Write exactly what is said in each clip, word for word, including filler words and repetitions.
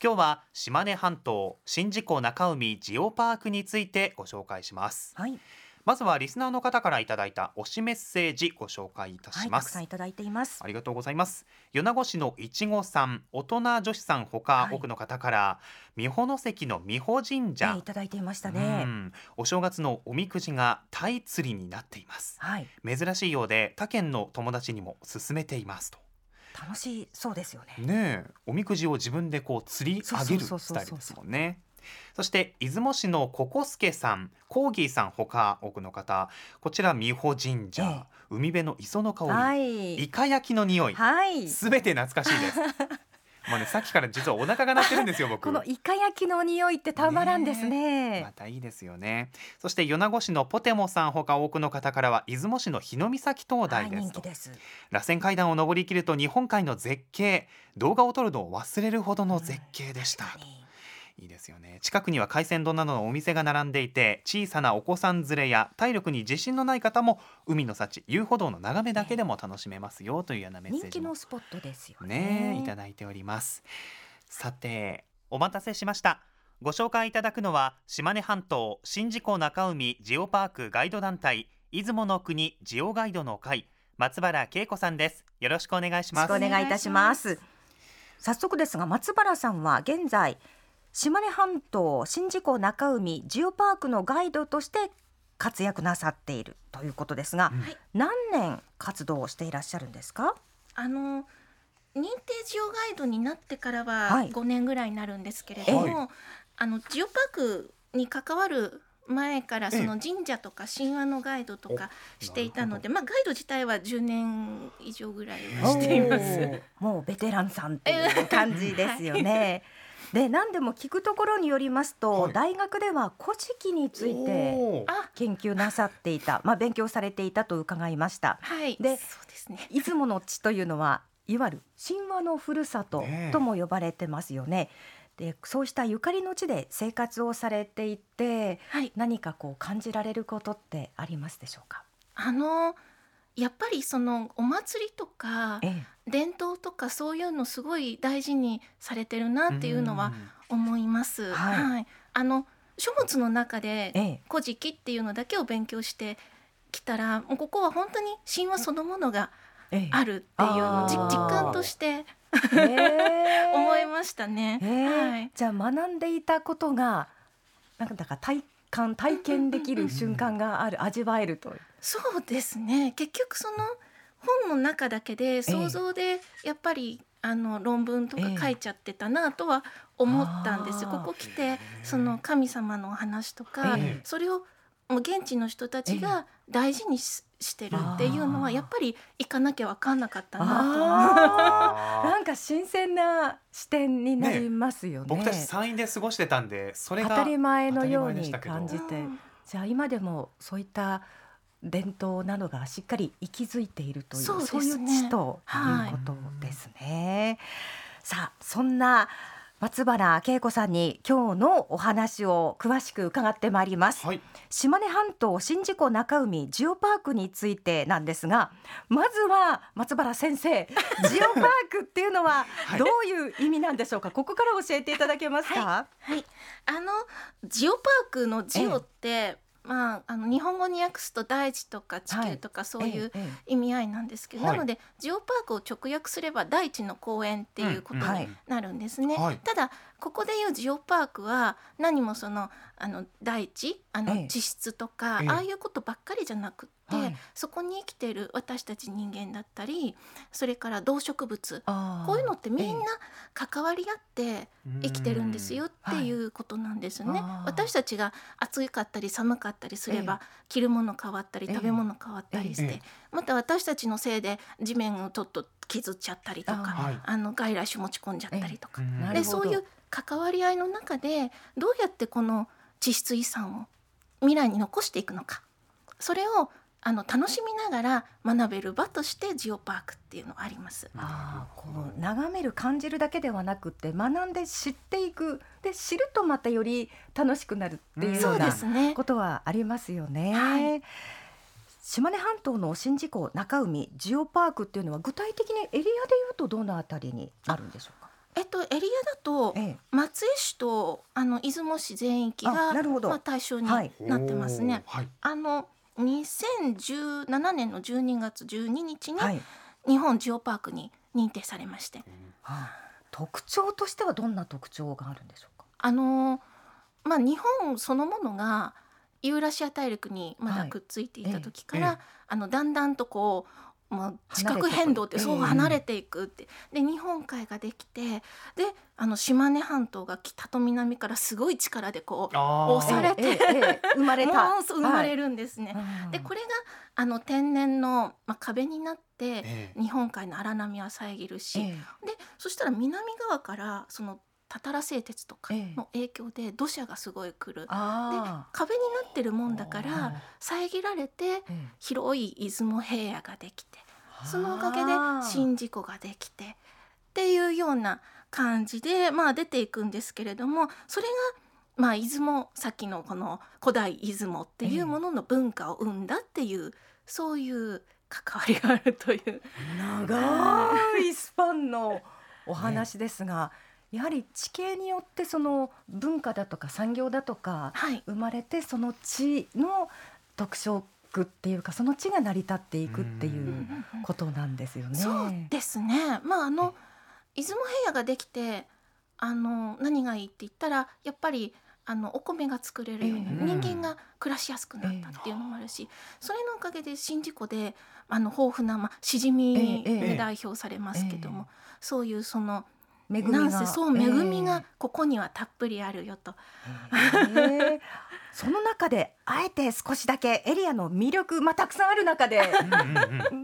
今日は島根半島宍道湖中海ジオパークについてご紹介します、はい、まずはリスナーの方からいただいた推しメッセージご紹介いたします、はい、たくさんいただいています。ありがとうございます。米子市のいちごさん、大人女子さんほか、はい、多くの方から美保関の美保神社、ね、いただいていましたね。うんお正月のおみくじがタイ釣りになっています、はい、珍しいようで他県の友達にも勧めていますと。楽しそうですよ ね, ねえおみくじを自分でこう釣り上げるスタイルですもんね。そして出雲市のココスケさん、コーギーさんほか多くの方、こちら美保神社、ええ、海辺の磯の香り、はい、イカ焼きの匂い、はい、全て懐かしいですまあね、さっきから実はお腹が鳴ってるんですよ僕このイカ焼きの匂いってたまらんです ね, ねまたいいですよね。そして米子市のポテモさんほか多くの方からは出雲市の日御岬灯台ですと、はい、人気です。螺旋階段を上りきると日本海の絶景、動画を撮るのを忘れるほどの絶景でした、うん、いいですよね。近くには海鮮丼などのお店が並んでいて、小さなお子さん連れや体力に自信のない方も海の幸、遊歩道の眺めだけでも楽しめますよというようなメッセージ、ね、人気のスポットですよ ね, ねいただいております。さてお待たせしました。ご紹介いただくのは島根半島宍道湖中海ジオパークガイド団体出雲の国ジオガイドの会、松原恵子さんです。よろしくお願いします。よろしくお願いいたします。早速ですが松原さんは現在島根半島宍道湖中海ジオパークのガイドとして活躍なさっているということですが、うん、何年活動をしていらっしゃるんですか？あの認定ジオガイドになってからはごねんぐらいになるんですけれども、はい、あのジオパークに関わる前からその神社とか神話のガイドとかしていたので、まあ、ガイド自体はじゅうねん以上ぐらいはしています。もうベテランさんっていう感じですよね、はい、で何でも聞くところによりますと、はい、大学では古事記について研究なさっていた、まあ、勉強されていたと伺いました、はい、で、そうですね、出雲の地というのはいわゆる神話のふるさととも呼ばれてますよね。でそうしたゆかりの地で生活をされていて、はい、何かこう感じられることってありますでしょうか？あのやっぱりそのお祭りとか、ええ、伝統とかそういうのすごい大事にされてるなっていうのは思います、はいはい、あの書物の中で古事記っていうのだけを勉強してきたら、もうここは本当に神話そのものがええ、あるっていうのを実感として思いましたね、えーはい、じゃあ学んでいたことがなんかだから体感体験できる瞬間がある、味わえるという。そうですね、結局その本の中だけで想像でやっぱり、えー、あの論文とか書いちゃってたなとは思ったんですよ、えー、ここ来てその神様のお話とか、えー、それをもう現地の人たちが大事にし、えー、してるっていうのはやっぱり行かなきゃ分かんなかったなとなんか新鮮な視点になりますよね。僕たち山陰で過ごしてたんでそれが当たり前のように感じて、じゃあ今でもそういった伝統などがしっかり息づいているという、そうですね、そういう地ということですね、はい、さあそんな松原恵子さんに今日のお話を詳しく伺ってまいります、はい、島根半島宍道湖中海ジオパークについてなんですが、まずは松原先生ジオパークっていうのはどういう意味なんでしょうか、はい、ここから教えていただけますか？はいはい、あのジオパークのジオって、ええまあ、あの日本語に訳すと大地とか地球とかそういう意味合いなんですけど、はい、なのでジオパークを直訳すれば大地の公園っていうことになるんですね、うんうんはい、ただここでいうジオパークは何もその、あの大地、あの地質とか、ええ、ああいうことばっかりじゃなくて、はい、そこに生きている私たち人間だったり、それから動植物、こういうのってみんな関わり合って生きてるんですよっていうことなんですね、はい、私たちが暑かったり寒かったりすれば着るもの変わったり食べ物変わったりして、また私たちのせいで地面をちょっと削っちゃったりとか、はい、あの外来種持ち込んじゃったりとかで、そういう関わり合いの中でどうやってこの地質遺産を未来に残していくのか、それをあの楽しみながら学べる場としてジオパークっていうのがあります。あこう眺める、感じるだけではなくて学んで知っていく、で知るとまたより楽しくなるっていうようなことはありますよね、はい、島根半島の宍道湖中海ジオパークっていうのは具体的にエリアでいうとどのあたりにあるんでしょうか？えっと、エリアだと、ええ、松江市とあの出雲市全域がまあ対象になってますね、はい、あのにせんじゅうななねんのじゅうにがつじゅうににちに日本ジオパークに認定されまして、はい、特徴としてはどんな特徴があるんでしょうか。あの、まあ、日本そのものがユーラシア大陸にまだくっついていた時から、はいええ、あのだんだんとこう、まあ、地殻変動ってそう離れていくって、ええ、で日本海ができてであの島根半島が北と南からすごい力でこう押されて、ええええ、生まれたもう生まれるんですね、はい、でこれがあの天然の、まあ、壁になって、ええ、日本海の荒波は遮るし、ええ、でそしたら南側からそのたたら製鉄とかの影響で土砂がすごい来る、ええ、で壁になってるもんだから遮られて広い出雲平野ができてそのおかげで宍道湖ができてっていうような感じで、まあ、出ていくんですけれどもそれが、まあ、出雲さっきのこの古代出雲っていうものの文化を生んだっていう、ええ、そういう関わりがあるという長いスパンのお話ですが、ねやはり地形によってその文化だとか産業だとか生まれてその地の特色っていうかその地が成り立っていくっていうことなんですよね。そうですね、まあ、あの出雲平野ができてあの何がいいって言ったらやっぱりあのお米が作れるように人間が暮らしやすくなったっていうのもあるしそれのおかげで宍道湖であの豊富な、まあ、シジミに代表されますけどもそういうその恵みがなんせそう、えー、恵みがここにはたっぷりあるよと、えー、その中であえて少しだけエリアの魅力、まあ、たくさんある中で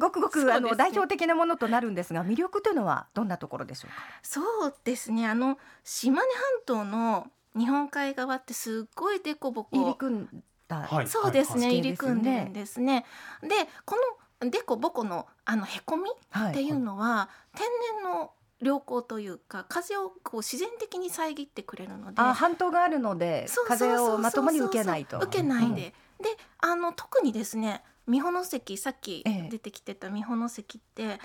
ごくごく、ね、あの代表的なものとなるんですが魅力というのはどんなところでしょうか。そうですねあの島根半島の日本海側ってすごいデコボコ入り組んだ、はい、そうですね、はい、入り組んでるんですね。でこのデコボコのあのへこみっていうのは、はい、天然の良好というか風をこう自然的に遮ってくれるのであ半島があるので風をまともに受けないと受けないで、うん、であの特にですね三保関さっき出てきてた三保関って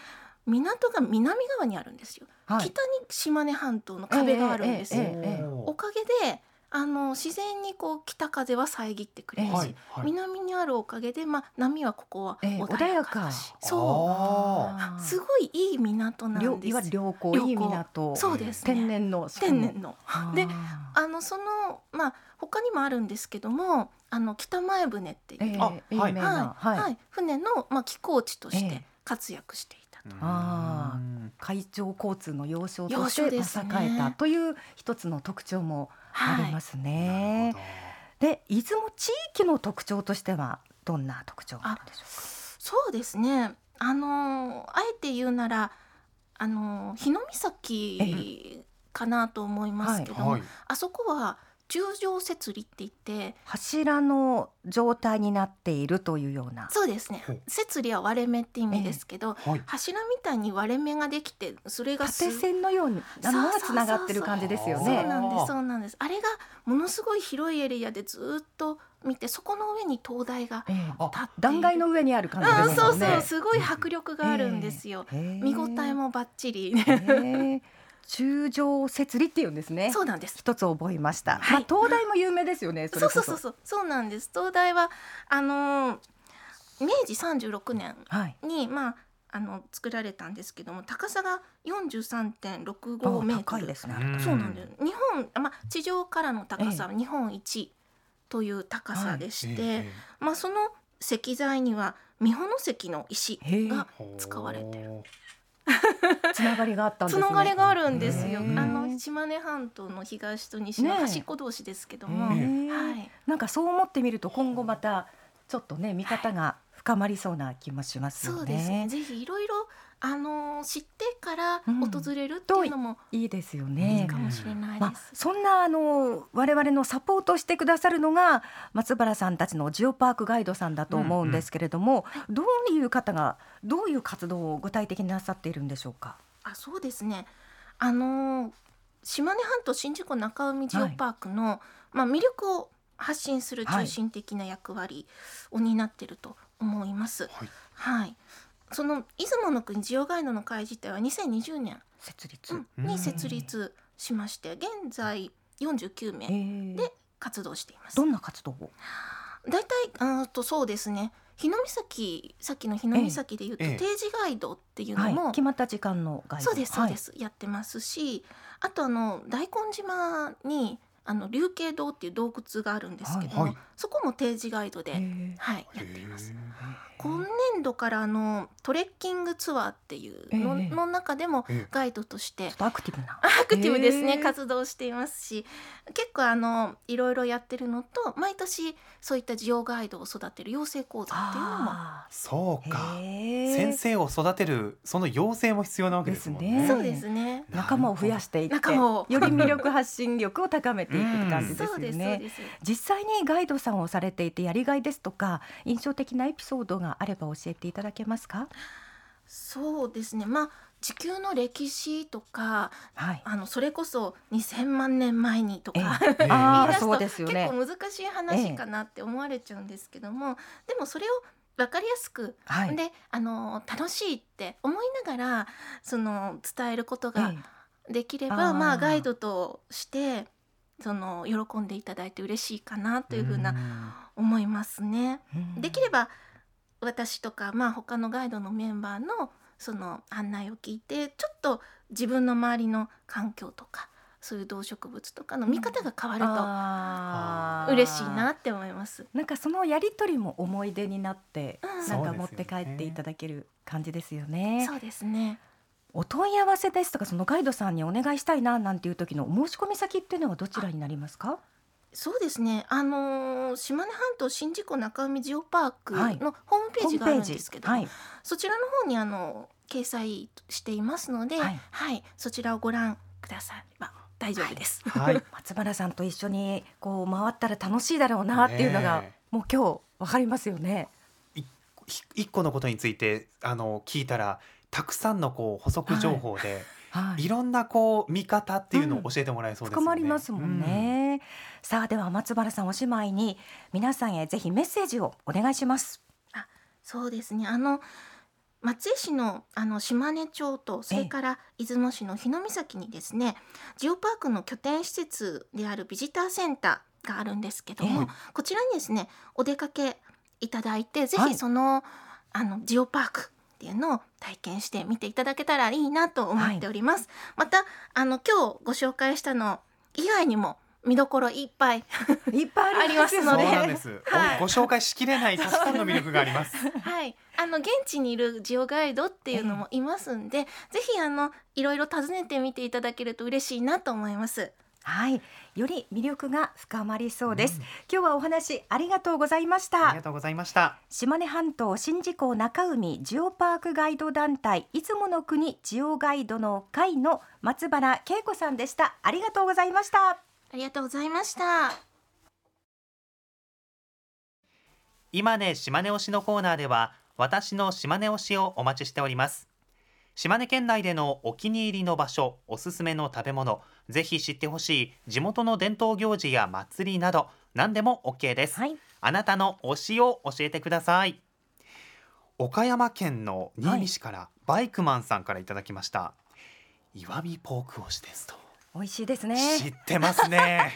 港が南側にあるんですよ、はい、北に島根半島の壁があるんですよ、えーえーえーえー、おかげであの自然にこう北風は遮ってくれるし、えーはいはい、南にあるおかげで、まあ、波はここは穏やかだし、えー、そうすごいいい港なんです。いわゆる良好いい港そうです、ね、天然の天然のであのその、まあ、他にもあるんですけどもあの北前船っていう、えーはいはいはいはい、船の、まあ、寄港地として活躍している、えーあ海上交通の要衝として栄えたという一つの特徴もありますね、はい、で出雲地域の特徴としてはどんな特徴があるんでしょうか。そうですねあのあえて言うならあの日御岬かなと思いますけど、はいはい、あそこは柱状節理って言って柱の状態になっているというようなそうですね節理は割れ目って意味ですけど、ええはい、柱みたいに割れ目ができてそれが縦線のようにつながってる感じですよね。そうなんですそうなんです。あれがものすごい広いエリアでずっと見てそこの上に灯台が立って、ええ、断崖の上にある感じですよね。そうそうすごい迫力があるんですよ、ええ、見応えもバッチリ、ええ柱状節理っていうんですね。そうなんです。一つ覚えました、はいまあ、灯台も有名ですよね。それこそ。そうそうそうそう。そうなんです。灯台はあのめいじさんじゅうろくねんに、はいまあ、あの作られたんですけども高さが よんじゅうさんてんろくごメートル高いですね。そうなんです。日本、まあ、地上からの高さは日本一という高さでして、はいまあ、その石材には三保関の石が使われているつながりがあったんですね。つながりがあるんですよ。あの島根半島の東と西の端っこ同士ですけども、ねはい、なんかそう思ってみると今後またちょっとね見方が深まりそうな気もしますよね。そうですねぜひいろいろあの知ってから訪れるっていうのも、うん、いいですよね。いいかもしれないです、まあ、そんなあの我々のサポートをしてくださるのが松原さんたちのジオパークガイドさんだと思うんですけれども、うんうん、どういう方がどういう活動を具体的になさっているんでしょうか。あそうですねあの島根半島宍道湖中海ジオパークの、はいまあ、魅力を発信する中心的な役割を担っていると思います、はいはいその出雲の国ジオガイドの会自体はにせんにじゅうねん設立に設立しまして、現在よんじゅうきゅうめいで活動しています。どんな活動を？だいたいあとそうですね、日の岬、さっきの日の岬でいうと、ええ、定時ガイドっていうのも、はい、決まった時間のガイド、そうですそうです、はい、やってますし、あとあの大根島にあの龍渓洞っていう洞窟があるんですけども、はいはい、そこも定時ガイドで、はい、やっています。今年度からあのトレッキングツアーっていう の, の中でもガイドとしてちょっとアクティブなアクティブですね、活動していますし、結構あのいろいろやってるのと、毎年そういった需要ガイドを育てる養成講座っていうのも、そうか、先生を育てるその養成も必要なわけですもん ね, ねそうですね、仲間を増やしていってより魅力発信力を高めていく感じですよね。実際にガイドさんをされていて、やりがいですとか印象的なエピソードがあれば教えていただけますか？そうですね、まあ、地球の歴史とか、はい、あのそれこそにせんまんねんまえにとか、えー、言い出すと結構難しい話かなって思われちゃうんですけども、えー、でもそれを分かりやすく、はい、であの楽しいって思いながらその伝えることができれば、えーあまあ、ガイドとしてその喜んでいただいて嬉しいかなというふうな思いますね。できれば私とか、まあ、他のガイドのメンバーのその案内を聞いて、ちょっと自分の周りの環境とかそういう動植物とかの見方が変わると嬉しいなって思います、うん、なんかそのやり取りも思い出になって、うん、なんか持って帰っていただける感じですよね。そうですね。お問い合わせですとか、そのガイドさんにお願いしたいななんていう時のお申し込み先っていうのはどちらになりますか？そうですね、あのー、島根半島宍道湖中海ジオパークのホームページがあるんですけど、はい、そちらの方にあの掲載していますので、はいはい、そちらをご覧くだされば大丈夫です、はいはい、松原さんと一緒にこう回ったら楽しいだろうなっていうのが、ね、もう今日分かりますよね。一個のことについてあの聞いたらたくさんのこう補足情報で、はいはい、いろんなこう見方っていうのを教えてもらえそうですよね、うん、深まりますもんね、うん、さあでは松原さん、おしまいに皆さんへぜひメッセージをお願いします。あ、そうですね、あの松江市 の, あの島根町とそれから出雲市の日の岬にですね、ジオパークの拠点施設であるビジターセンターがあるんですけども、こちらにですねお出かけいただいて、ぜひそ の,、はい、あのジオパークっていうのを体験してみていただけたらいいなと思っております、はい、またあの今日ご紹介したの以外にも見どころいっぱいいっぱいありますの で, そうなんです、はい、ご紹介しきれないたくさんの魅力があります、はい、あの現地にいるジオガイドっていうのもいますんで、えー、ぜひあのいろいろ訪ねてみていただけると嬉しいなと思います。はい、より魅力が深まりそうです、うん、今日はお話ありがとうございました。ありがとうございました。島根半島宍道湖中海ジオパークガイド団体出雲の国ジオガイドの会の松原恵子さんでした。ありがとうございました。ありがとうございました。今ね島根推しのコーナーでは、私の島根推しをお待ちしております。島根県内でのお気に入りの場所、おすすめの食べ物、ぜひ知ってほしい地元の伝統行事や祭りなど何でも OK です、はい、あなたの推しを教えてください。岡山県の新見市から、はい、バイクマンさんからいただきました。石見ポーク推しですと。美味しいですね。知ってますね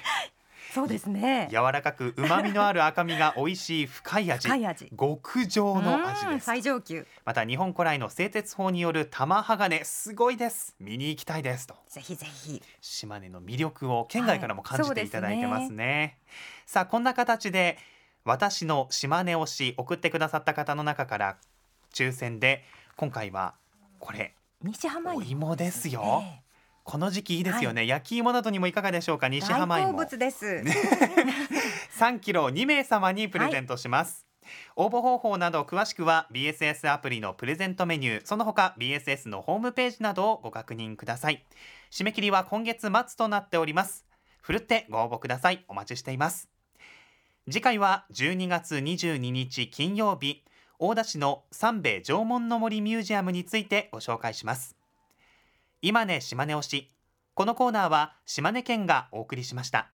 そうですね、柔らかく旨味のある赤身が美味しい深い 味, 深い味極上の味です。最上級。また日本古来の製鉄法による玉鋼すごいです、見に行きたいですと。ぜひぜひ島根の魅力を県外からも感じていただいてます ね,、はい、すね。さあこんな形で私の島根推し送ってくださった方の中から抽選で、今回はこれ西浜お芋ですよ、えーこの時期いいですよね、はい、焼き芋などにもいかがでしょうか。西浜芋大好物ですさんキロにめいさまにプレゼントします、はい、応募方法など詳しくは ビーエスエス アプリのプレゼントメニュー、その他 ビーエスエス のホームページなどをご確認ください。締め切りは今月末となっております。ふるってご応募ください。お待ちしています。次回はじゅうにがつにじゅうににち金曜日、大田市の三兵衛縄文の森ミュージアムについてご紹介します。今ね島根推し、このコーナーは島根県がお送りしました。